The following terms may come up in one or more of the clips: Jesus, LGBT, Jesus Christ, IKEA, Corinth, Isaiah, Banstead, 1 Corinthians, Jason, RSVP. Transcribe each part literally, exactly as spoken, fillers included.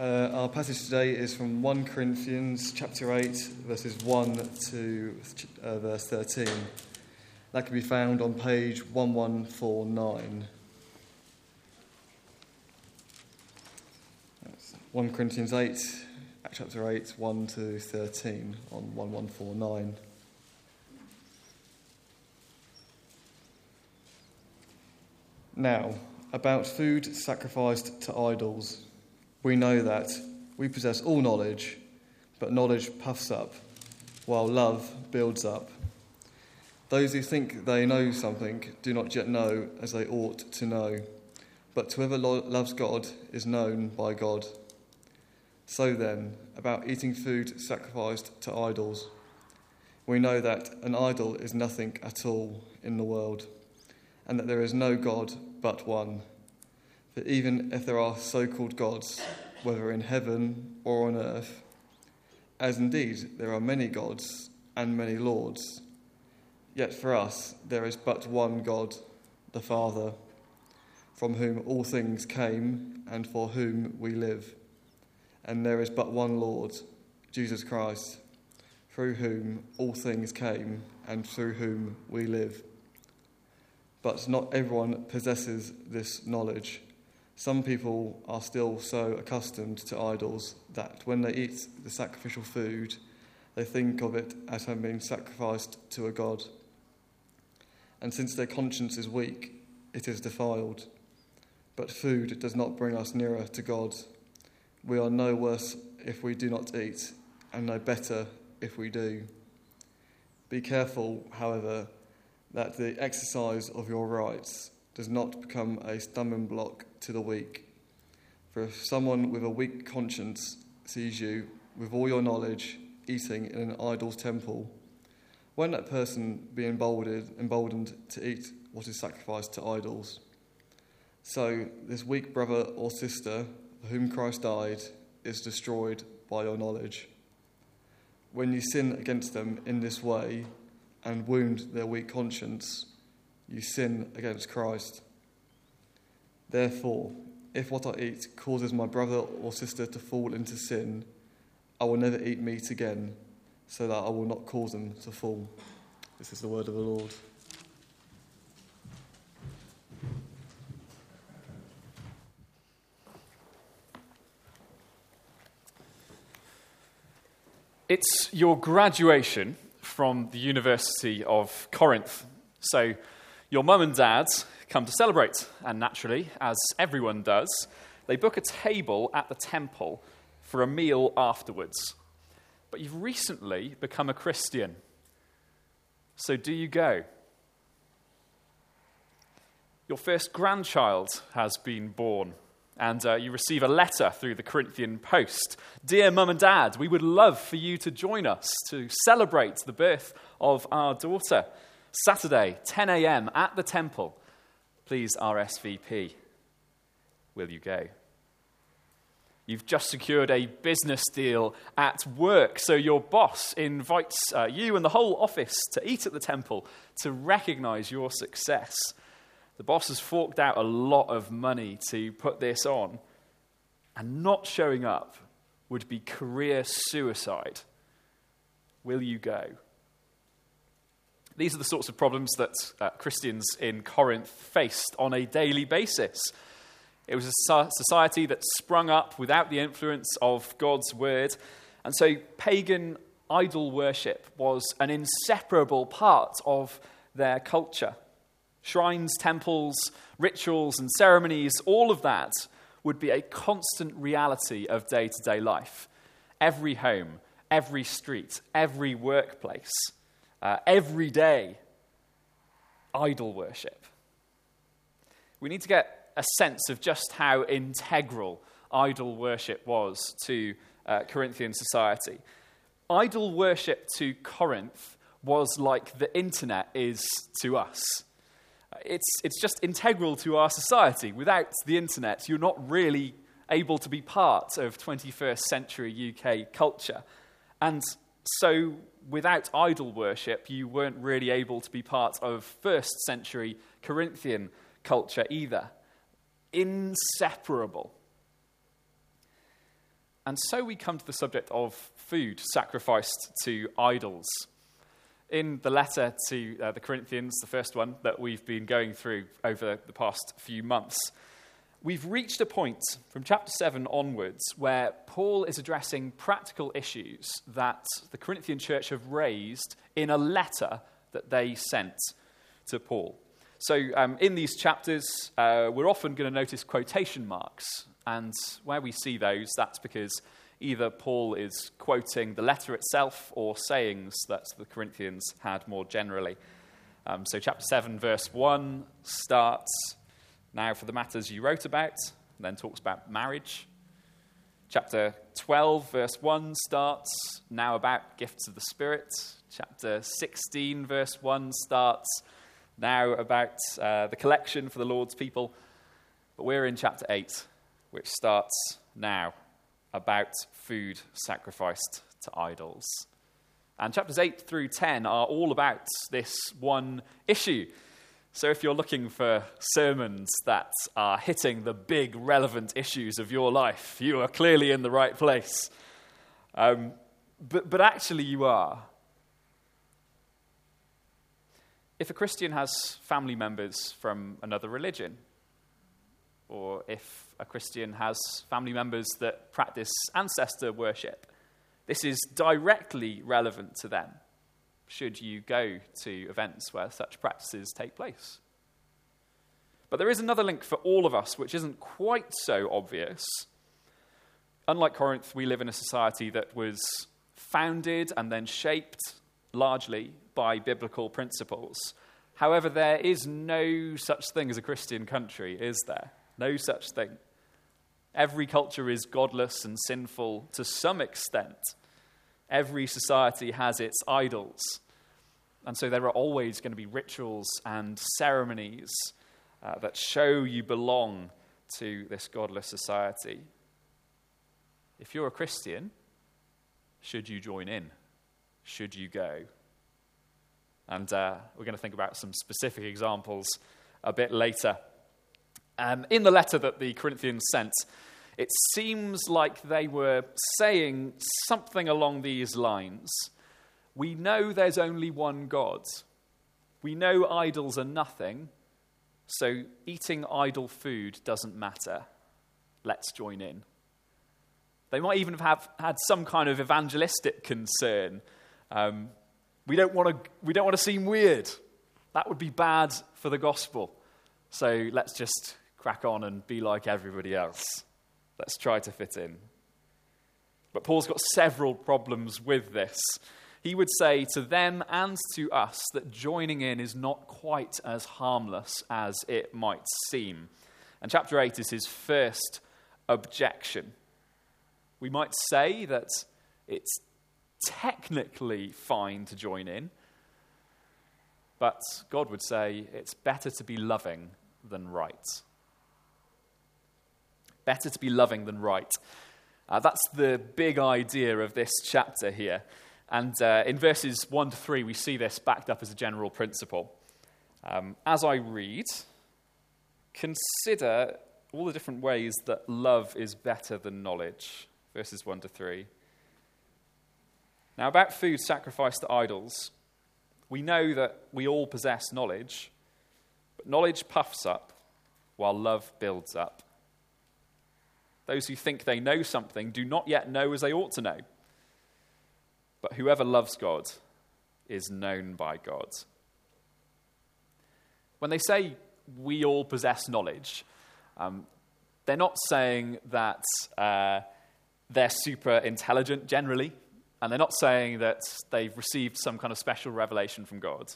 Uh, our passage today is from First Corinthians chapter eight, verses one to uh, verse thirteen. That can be found on page eleven forty-nine. That's First Corinthians eight, chapter eight, one to thirteen on eleven forty-nine. Now, about food sacrificed to idols, we know that we possess all knowledge, but knowledge puffs up, while love builds up. Those who think they know something do not yet know as they ought to know, but whoever lo- loves God is known by God. So then, about eating food sacrificed to idols, we know that an idol is nothing at all in the world, and that there is no God but one. For even if there are so-called gods, whether in heaven or on earth, as indeed there are many gods and many lords, yet for us there is but one God, the Father, from whom all things came and for whom we live. And there is but one Lord, Jesus Christ, through whom all things came and through whom we live. But not everyone possesses this knowledge. Some people are still so accustomed to idols that when they eat the sacrificial food, they think of it as having been sacrificed to a god. And since their conscience is weak, it is defiled. But food does not bring us nearer to God. We are no worse if we do not eat, and no better if we do. Be careful, however, that the exercise of your rights does not become a stumbling block to the weak. For if someone with a weak conscience sees you, with all your knowledge, eating in an idol's temple, won't that person be emboldened, emboldened to eat what is sacrificed to idols? So this weak brother or sister, for whom Christ died, is destroyed by your knowledge. When you sin against them in this way and wound their weak conscience, you sin against Christ. Therefore, if what I eat causes my brother or sister to fall into sin, I will never eat meat again, so that I will not cause them to fall. This is the word of the Lord. It's your graduation from the University of Corinth. So your mum and dad come to celebrate, and naturally, as everyone does, they book a table at the temple for a meal afterwards. But you've recently become a Christian. So do you go? Your first grandchild has been born, and uh, you receive a letter through the Corinthian post. Dear Mum and Dad, we would love for you to join us to celebrate the birth of our daughter. Saturday, ten a.m. at the temple. Please R S V P. Will you go? You've just secured a business deal at work, so your boss invites uh, you and the whole office to eat at the temple to recognize your success. The boss has forked out a lot of money to put this on, and not showing up would be career suicide. Will you go? These are the sorts of problems that uh, Christians in Corinth faced on a daily basis. It was a society that sprung up without the influence of God's word, and so pagan idol worship was an inseparable part of their culture. Shrines, temples, rituals and ceremonies, all of that would be a constant reality of day-to-day life. Every home, every street, every workplace, uh, every day, idol worship. We need to get a sense of just how integral idol worship was to uh, Corinthian society. Idol worship to Corinth was like the internet is to us. It's it's just integral to our society. Without the internet, you're not really able to be part of twenty-first century U K culture. And so without idol worship, you weren't really able to be part of first century Corinthian culture either. Inseparable. And so we come to the subject of food sacrificed to idols. In the letter to uh, the Corinthians, the first one that we've been going through over the past few months, we've reached a point from chapter seven onwards where Paul is addressing practical issues that the Corinthian church have raised in a letter that they sent to Paul. So um, in these chapters, uh, we're often going to notice quotation marks. And where we see those, that's because either Paul is quoting the letter itself or sayings that the Corinthians had more generally. Um, so chapter seven, verse one starts, "Now for the matters you wrote about," and then talks about marriage. Chapter twelve, verse one starts, "Now about gifts of the Spirit." Chapter sixteen, verse one starts, "Now about uh, the collection for the Lord's people." But we're in chapter eight, which starts now, about food sacrificed to idols. And chapters eight through ten are all about this one issue. So if you're looking for sermons that are hitting the big relevant issues of your life, you are clearly in the right place. Um, but, but actually you are. If a Christian has family members from another religion, or if a Christian has family members that practice ancestor worship, this is directly relevant to them, should you go to events where such practices take place. But there is another link for all of us which isn't quite so obvious. Unlike Corinth, we live in a society that was founded and then shaped largely by biblical principles. However, there is no such thing as a Christian country, is there? No such thing. Every culture is godless and sinful to some extent. Every society has its idols. And so there are always going to be rituals and ceremonies uh, that show you belong to this godless society. If you're a Christian, should you join in? Should you go? And uh, we're going to think about some specific examples a bit later. Um, in the letter that the Corinthians sent, it seems like they were saying something along these lines. We know there's only one God. We know idols are nothing, so eating idol food doesn't matter. Let's join in. They might even have had some kind of evangelistic concern. Um, we don't want to. We don't want to seem weird. That would be bad for the gospel. So let's just crack on and be like everybody else. Let's try to fit in. But Paul's got several problems with this. He would say to them and to us that joining in is not quite as harmless as it might seem. And chapter eight is his first objection. We might say that it's technically fine to join in, but God would say it's better to be loving than right. Better to be loving than right. Uh, that's the big idea of this chapter here. And uh, in verses one to three, we see this backed up as a general principle. Um, as I read, consider all the different ways that love is better than knowledge. Verses one to three. Now, about food sacrificed to idols, we know that we all possess knowledge, but knowledge puffs up while love builds up. Those who think they know something do not yet know as they ought to know. But whoever loves God is known by God. When they say we all possess knowledge, um, they're not saying that uh, they're super intelligent generally. And they're not saying that they've received some kind of special revelation from God.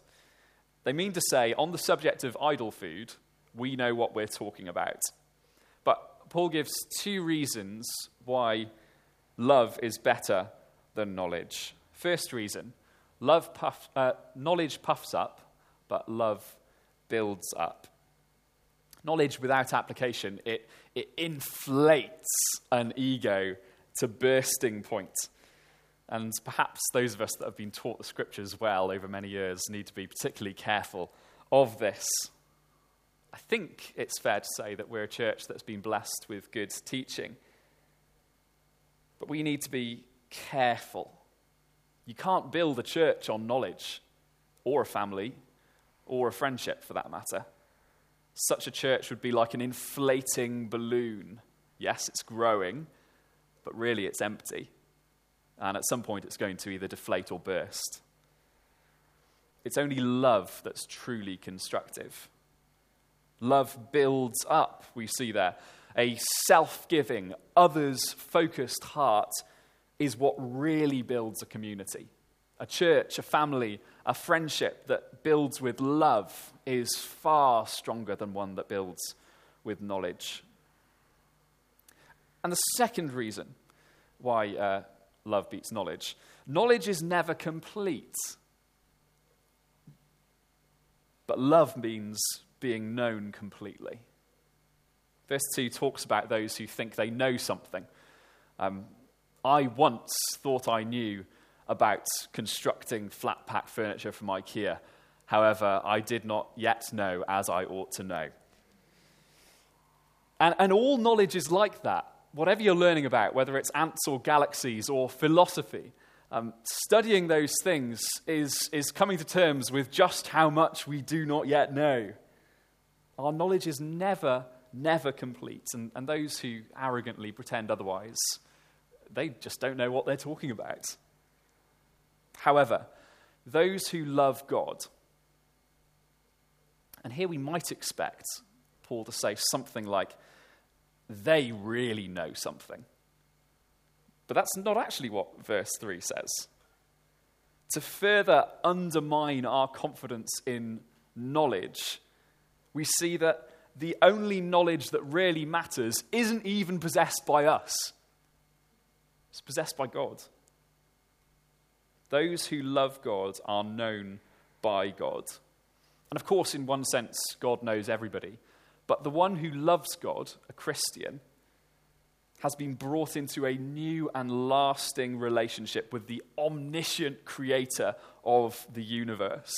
They mean to say, on the subject of idol food, we know what we're talking about. But Paul gives two reasons why love is better than knowledge. First reason, love puff, uh, knowledge puffs up, but love builds up. Knowledge without application, it, it inflates an ego to bursting point. And perhaps those of us that have been taught the scriptures well over many years need to be particularly careful of this. I think it's fair to say that we're a church that's been blessed with good teaching. But we need to be careful. You can't build a church on knowledge, or a family, or a friendship for that matter. Such a church would be like an inflating balloon. Yes, it's growing, but really it's empty. And at some point it's going to either deflate or burst. It's only love that's truly constructive. Love builds up, we see there. A self-giving, others-focused heart is what really builds a community. A church, a family, a friendship that builds with love is far stronger than one that builds with knowledge. And the second reason why uh, love beats knowledge, knowledge is never complete. But love means being known completely. Verse two talks about those who think they know something. Um, I once thought I knew about constructing flat pack furniture from IKEA. However, I did not yet know as I ought to know. And, and all knowledge is like that. Whatever you're learning about, whether it's ants or galaxies or philosophy, um, studying those things is, is coming to terms with just how much we do not yet know. Our knowledge is never, never complete. And, and those who arrogantly pretend otherwise, they just don't know what they're talking about. However, those who love God, and here we might expect Paul to say something like, they really know something. But that's not actually what verse three says. To further undermine our confidence in knowledge, we see that the only knowledge that really matters isn't even possessed by us. It's possessed by God. Those who love God are known by God. And of course, in one sense, God knows everybody. But the one who loves God, a Christian, has been brought into a new and lasting relationship with the omniscient creator of the universe.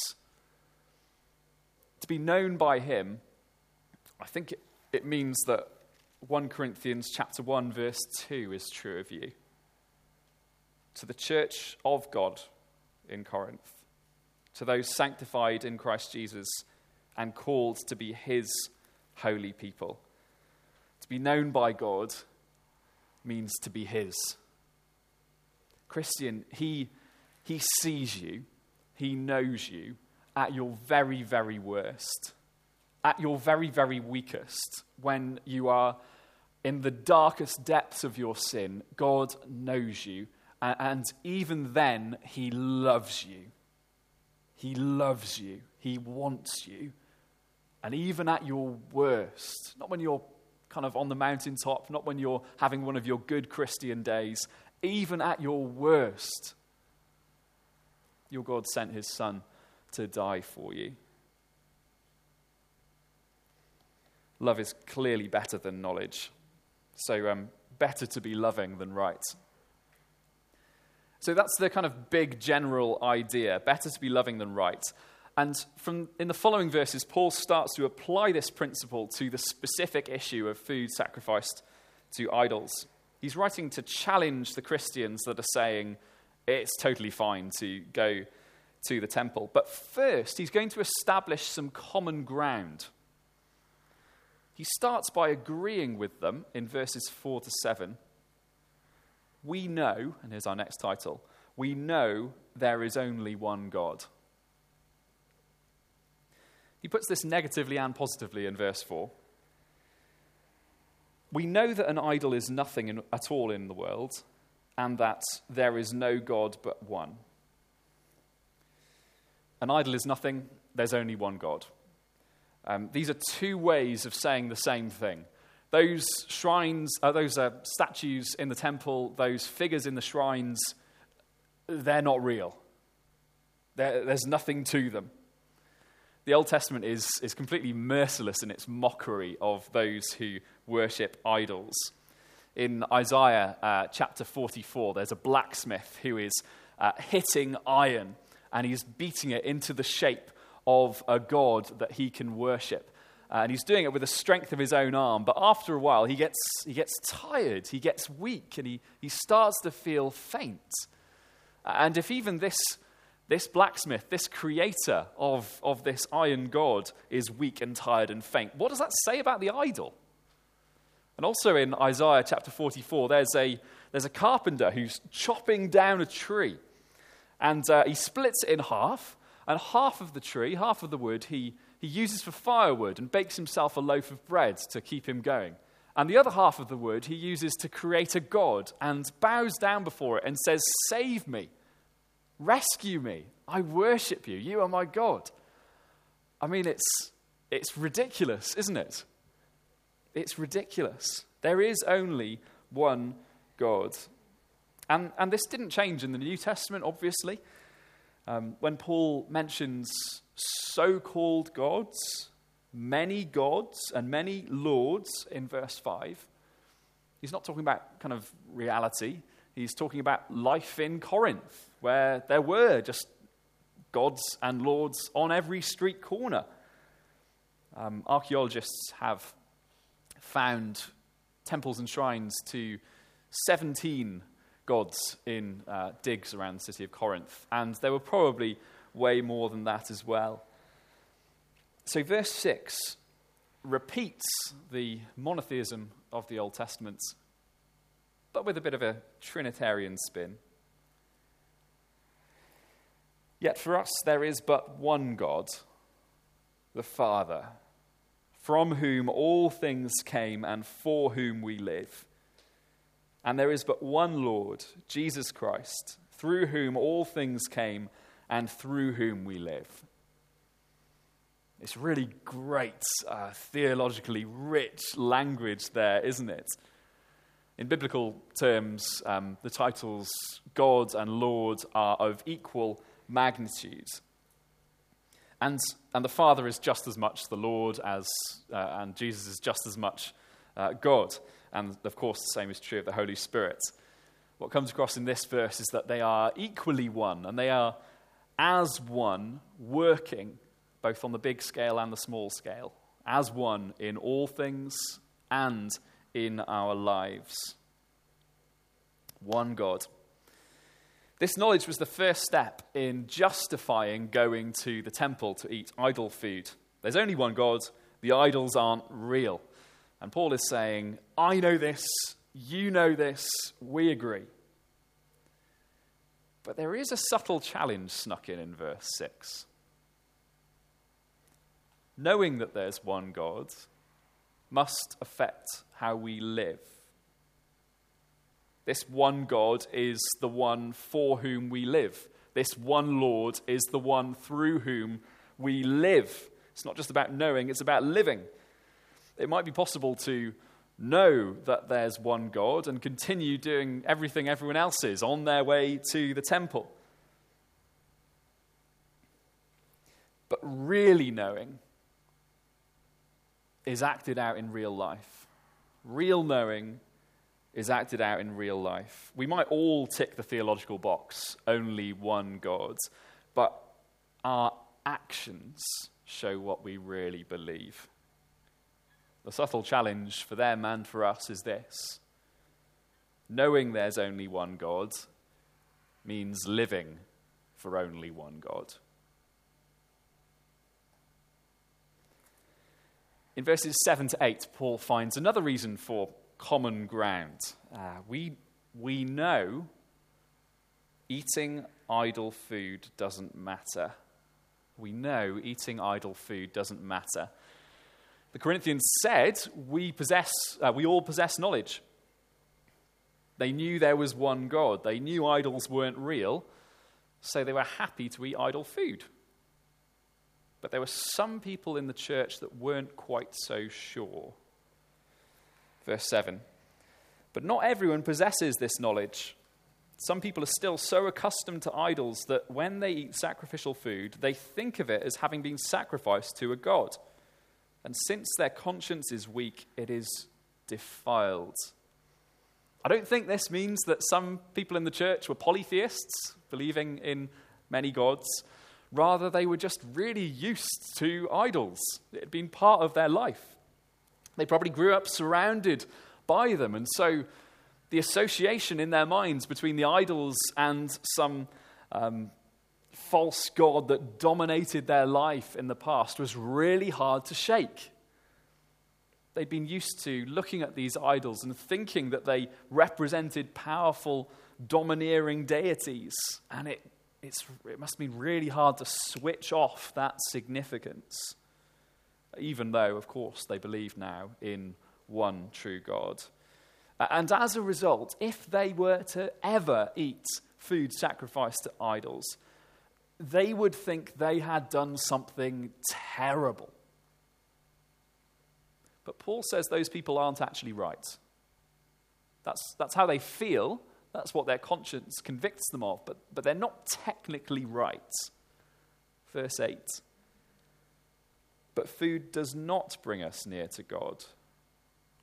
To be known by him, I think it, it means that First Corinthians chapter one, verse two is true of you. To the church of God in Corinth, to those sanctified in Christ Jesus and called to be his holy people. To be known by God means to be his. Christian, he, he sees you, he knows you at your very, very worst, at your very, very weakest, when you are in the darkest depths of your sin. God knows you, and even then, he loves you. He loves you. He wants you. And even at your worst, not when you're kind of on the mountaintop, not when you're having one of your good Christian days, even at your worst, your God sent his son to die for you. Love is clearly better than knowledge. So um, better to be loving than right. So that's the kind of big general idea, better to be loving than right. And from in the following verses, Paul starts to apply this principle to the specific issue of food sacrificed to idols. He's writing to challenge the Christians that are saying it's totally fine to go to the temple. But first, he's going to establish some common ground. He starts by agreeing with them in verses four to seven. We know, and here's our next title, we know there is only one God. He puts this negatively and positively in verse four. We know that an idol is nothing in, at all in the world, and that there is no God but one. An idol is nothing, there's only one God. Um, these are two ways of saying the same thing. Those shrines, uh, those uh, statues in the temple, those figures in the shrines, they're not real. They're, there's nothing to them. The Old Testament is, is completely merciless in its mockery of those who worship idols. In Isaiah uh, chapter forty-four, there's a blacksmith who is uh, hitting iron, and he's beating it into the shape of a god that he can worship. Uh, and he's doing it with the strength of his own arm. But after a while, he gets he gets tired, he gets weak, and he, he starts to feel faint. And if even this this blacksmith, this creator of, of this iron god is weak and tired and faint, what does that say about the idol? And also in Isaiah chapter forty-four, there's a there's a carpenter who's chopping down a tree. And uh, he splits it in half, and half of the tree, half of the wood, he He uses for firewood and bakes himself a loaf of bread to keep him going. And the other half of the wood he uses to create a god and bows down before it and says, "Save me, rescue me, I worship you, you are my God." I mean, it's it's ridiculous, isn't it? It's ridiculous. There is only one God. And, and this didn't change in the New Testament, obviously. Um, when Paul mentions so-called gods, many gods, and many lords in verse five, he's not talking about kind of reality. He's talking about life in Corinth, where there were just gods and lords on every street corner. Um, archaeologists have found temples and shrines to seventeen gods in uh, digs around the city of Corinth, and there were probably way more than that as well. So verse six repeats the monotheism of the Old Testament, but with a bit of a Trinitarian spin. Yet for us there is but one God, the Father, from whom all things came and for whom we live. And there is but one Lord, Jesus Christ, through whom all things came and through whom we live. It's really great, uh, theologically rich language there, isn't it? In biblical terms, um, the titles God and Lord are of equal magnitude. And, and the Father is just as much the Lord as, uh, and Jesus is just as much uh, God. And, of course, the same is true of the Holy Spirit. What comes across in this verse is that they are equally one, and they are as one working, both on the big scale and the small scale, as one in all things and in our lives. One God. This knowledge was the first step in justifying going to the temple to eat idol food. There's only one God. The idols aren't real. And Paul is saying, I know this, you know this, we agree. But there is a subtle challenge snuck in in verse six. Knowing that there's one God must affect how we live. This one God is the one for whom we live. This one Lord is the one through whom we live. It's not just about knowing, it's about living. It might be possible to know that there's one God and continue doing everything everyone else is on their way to the temple. But really knowing is acted out in real life. Real knowing is acted out in real life. We might all tick the theological box, only one God, but our actions show what we really believe. The subtle challenge for them and for us is this. Knowing there's only one God means living for only one God. In verses seven to eight, Paul finds another reason for common ground. Uh, we, we know eating idol food doesn't matter. We know eating idol food doesn't matter. The Corinthians said, we possess, uh, we all possess knowledge. They knew there was one God. They knew idols weren't real, so they were happy to eat idol food. But there were some people in the church that weren't quite so sure. Verse seven, but not everyone possesses this knowledge. Some people are still so accustomed to idols that when they eat sacrificial food, they think of it as having been sacrificed to a god. And since their conscience is weak, it is defiled. I don't think this means that some people in the church were polytheists, believing in many gods. Rather, they were just really used to idols. It had been part of their life. They probably grew up surrounded by them. And so the association in their minds between the idols and some um, false god that dominated their life in the past was really hard to shake. They'd been used to looking at these idols and thinking that they represented powerful, domineering deities. And it It's, it must have been really hard to switch off that significance, even though, of course, they believe now in one true God. And as a result, if they were to ever eat food sacrificed to idols, they would think they had done something terrible. But Paul says those people aren't actually right. That's, that's how they feel. That's what their conscience convicts them of, but, but they're not technically right. Verse eight. But food does not bring us near to God.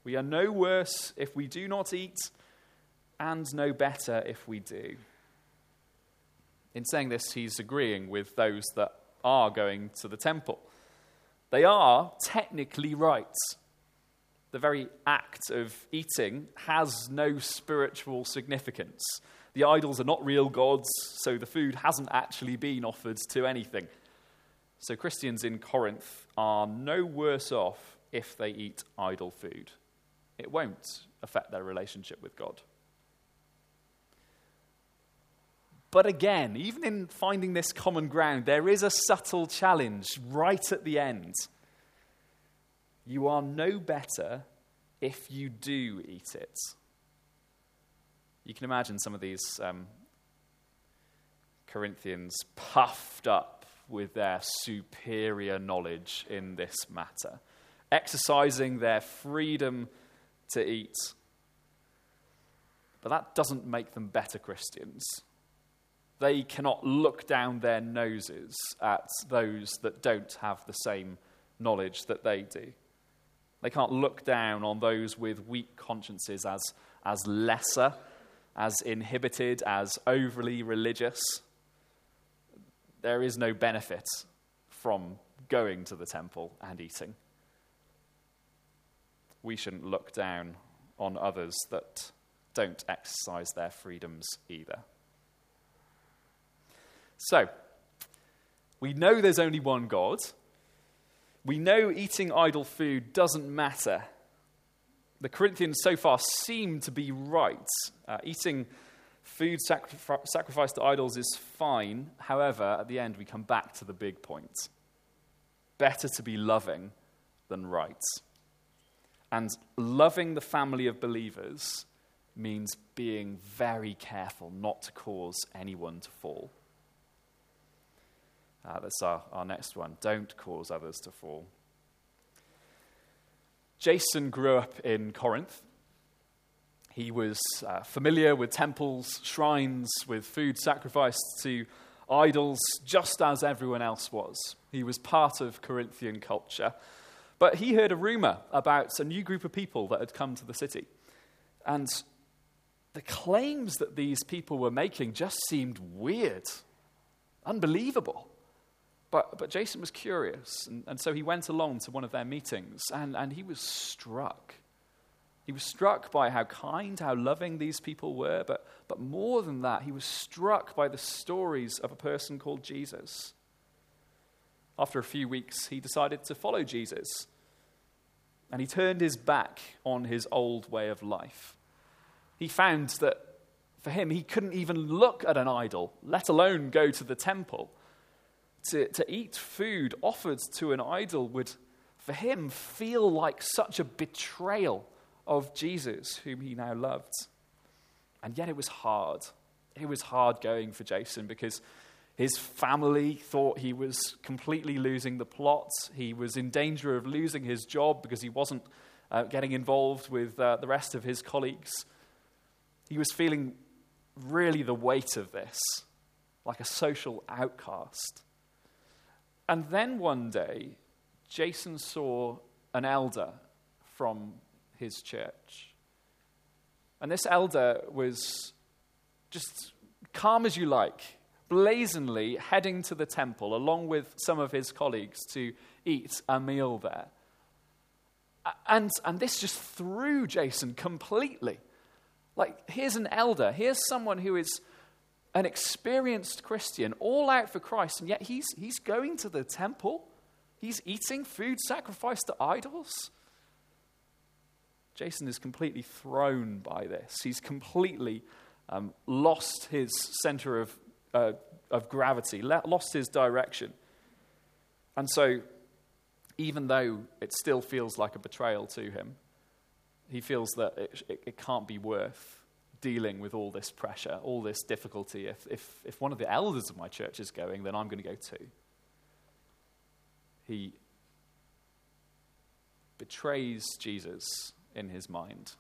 We are no worse if we do not eat, and no better if we do. In saying this, he's agreeing with those that are going to the temple. They are technically right. The very act of eating has no spiritual significance. The idols are not real gods, so the food hasn't actually been offered to anything. So Christians in Corinth are no worse off if they eat idol food. It won't affect their relationship with God. But again, even in finding this common ground, there is a subtle challenge right at the end. You are no better if you do eat it. You can imagine some of these um, Corinthians puffed up with their superior knowledge in this matter, exercising their freedom to eat. But that doesn't make them better Christians. They cannot look down their noses at those that don't have the same knowledge that they do. They can't look down on those with weak consciences as, as lesser, as inhibited, as overly religious. There is no benefit from going to the temple and eating. We shouldn't look down on others that don't exercise their freedoms either. So, we know there's only one God. We know eating idol food doesn't matter. The Corinthians so far seem to be right. Uh, eating food sacri- sacrificed to idols is fine. However, at the end, we come back to the big point. Better to be loving than right. And loving the family of believers means being very careful not to cause anyone to fall. Uh, that's our, our next one. Don't cause others to fall. Jason grew up in Corinth. He was uh, familiar with temples, shrines, with food sacrificed to idols, just as everyone else was. He was part of Corinthian culture. But he heard a rumor about a new group of people that had come to the city. And the claims that these people were making just seemed weird, unbelievable. But but Jason was curious, and, and so he went along to one of their meetings, and, and he was struck. He was struck by how kind, how loving these people were, but, but more than that, he was struck by the stories of a person called Jesus. After a few weeks, he decided to follow Jesus, and he turned his back on his old way of life. He found that for him, he couldn't even look at an idol, let alone go to the temple. To, to eat food offered to an idol would, for him, feel like such a betrayal of Jesus, whom he now loved. And yet it was hard. It was hard going for Jason because his family thought he was completely losing the plot. He was in danger of losing his job because he wasn't uh, getting involved with uh, the rest of his colleagues. He was feeling really the weight of this, like a social outcast. And then one day, Jason saw an elder from his church. And this elder was just calm as you like, blazonly heading to the temple along with some of his colleagues to eat a meal there. And and this just threw Jason completely. Like, here's an elder, here's someone who is an experienced Christian, all out for Christ, and yet he's he's going to the temple. He's eating food sacrificed to idols. Jason is completely thrown by this. He's completely um, lost his center of uh, of gravity, lost his direction. And so, even though it still feels like a betrayal to him, he feels that it, it, it can't be worth dealing with all this pressure, all this difficulty. If, if, if one of the elders of my church is going, then I'm going to go too. He betrays Jesus in his mind,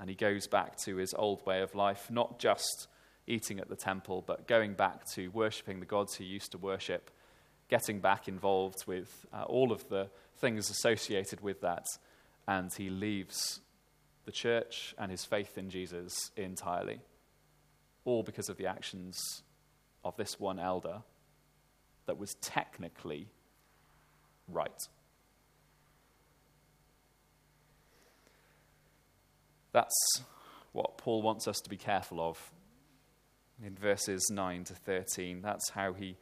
and he goes back to his old way of life, not just eating at the temple, but going back to worshipping the gods he used to worship, getting back involved with uh, all of the things associated with that, and he leaves the church and his faith in Jesus entirely, all because of the actions of this one elder that was technically right. That's what Paul wants us to be careful of in verses nine to thirteen. That's how he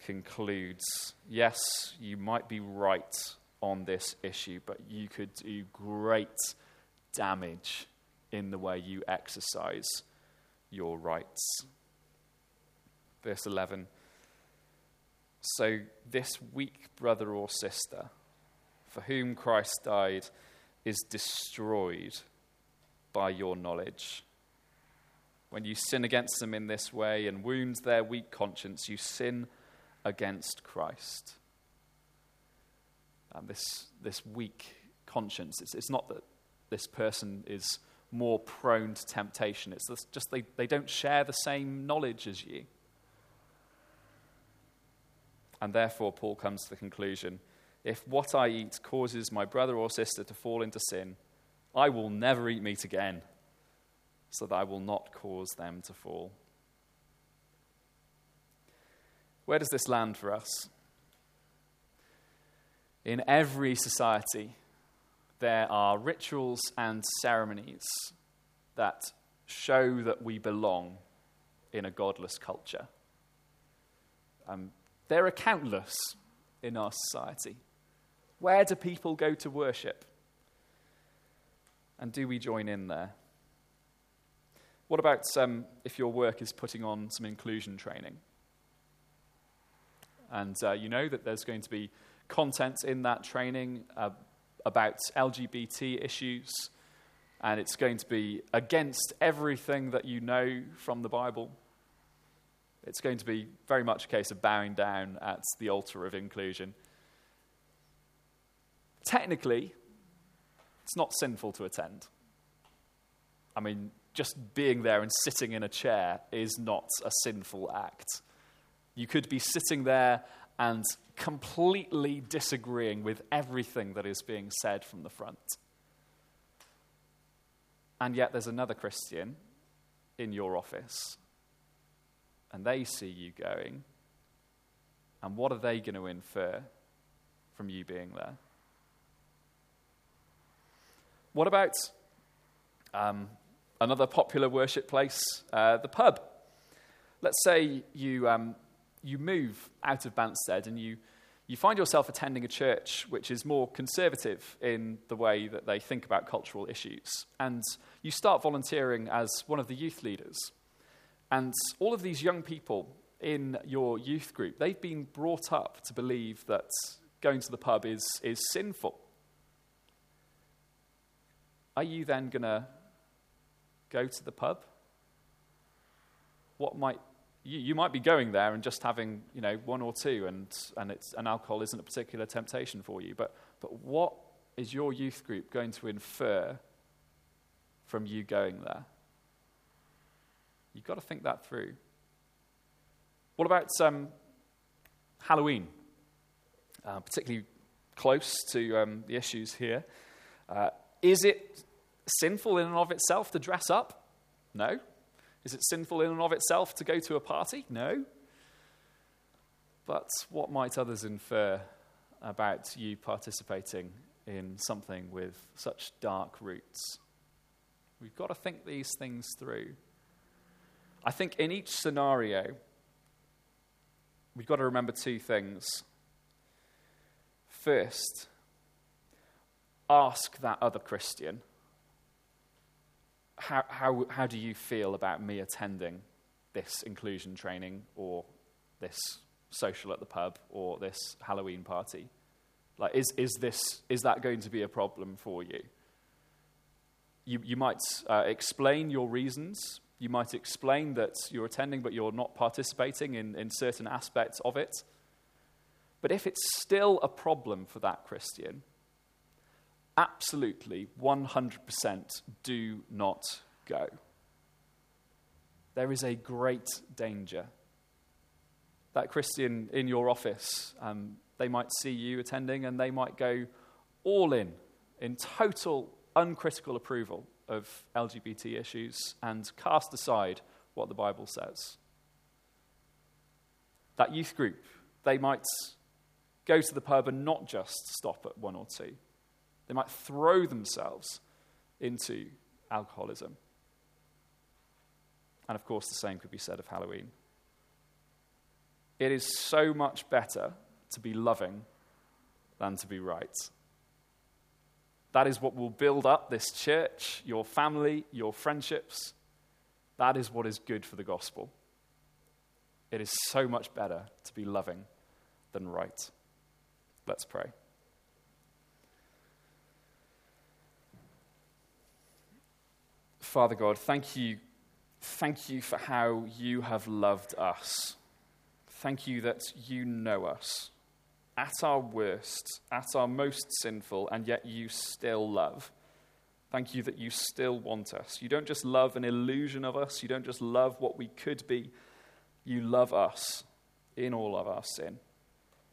concludes. Yes, you might be right on this issue, but you could do great damage in the way you exercise your rights. Verse eleven. So this weak brother or sister, for whom Christ died, is destroyed by your knowledge. When you sin against them in this way and wound their weak conscience, you sin against Christ. And this this weak conscience, it's, it's not that this person is more prone to temptation. It's just they, they don't share the same knowledge as you. And therefore, Paul comes to the conclusion, if what I eat causes my brother or sister to fall into sin, I will never eat meat again, so that I will not cause them to fall. Where does this land for us? In every society, there are rituals and ceremonies that show that we belong in a godless culture. Um, there are countless in our society. Where do people go to worship? And do we join in there? What about um, if your work is putting on some inclusion training? And uh, you know that there's going to be content in that training uh, about L G B T issues, and it's going to be against everything that you know from the Bible. It's going to be very much a case of bowing down at the altar of inclusion. Technically, it's not sinful to attend. I mean, just being there and sitting in a chair is not a sinful act. You could be sitting there and completely disagreeing with everything that is being said from the front. And yet there's another Christian in your office, and they see you going, and what are they going to infer from you being there? What about um, another popular worship place, uh, the pub? Let's say you um, you move out of Banstead and you, you find yourself attending a church which is more conservative in the way that they think about cultural issues, and you start volunteering as one of the youth leaders. And all of these young people in your youth group, they've been brought up to believe that going to the pub is, is sinful. Are you then going to go to the pub? What might you, you might be going there and just having, you know, one or two, and and it's and alcohol isn't a particular temptation for you. But but what is your youth group going to infer from you going there? You've got to think that through. What about um, Halloween? Uh, particularly close to um, the issues here. Uh, is it sinful in and of itself to dress up? No. Is it sinful in and of itself to go to a party? No. But what might others infer about you participating in something with such dark roots? We've got to think these things through. I think in each scenario, we've got to remember two things. First, ask that other Christian, how how how do you feel about me attending this inclusion training or this social at the pub or this Halloween party? Like, is is this is that going to be a problem for you? You you might uh, explain your reasons. You might explain that you're attending but you're not participating in, in certain aspects of it. But if it's still a problem for that Christian, absolutely, one hundred percent do not go. There is a great danger. That Christian in your office, um, they might see you attending and they might go all in, in total uncritical approval of L G B T issues and cast aside what the Bible says. That youth group, they might go to the pub and not just stop at one or two. They might throw themselves into alcoholism. And of course, the same could be said of Halloween. It is so much better to be loving than to be right. That is what will build up this church, your family, your friendships. That is what is good for the gospel. It is so much better to be loving than right. Let's pray. Father God, thank you, thank you for how you have loved us. Thank you that you know us at our worst, at our most sinful, and yet you still love. Thank you that you still want us. You don't just love an illusion of us. You don't just love what we could be. You love us in all of our sin,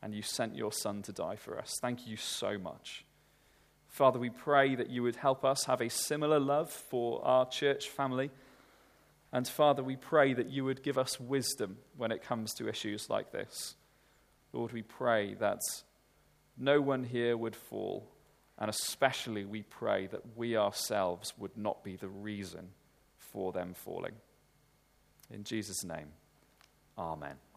and you sent your Son to die for us. Thank you so much. Father, we pray that you would help us have a similar love for our church family. And Father, we pray that you would give us wisdom when it comes to issues like this. Lord, we pray that no one here would fall. And especially we pray that we ourselves would not be the reason for them falling. In Jesus' name, amen.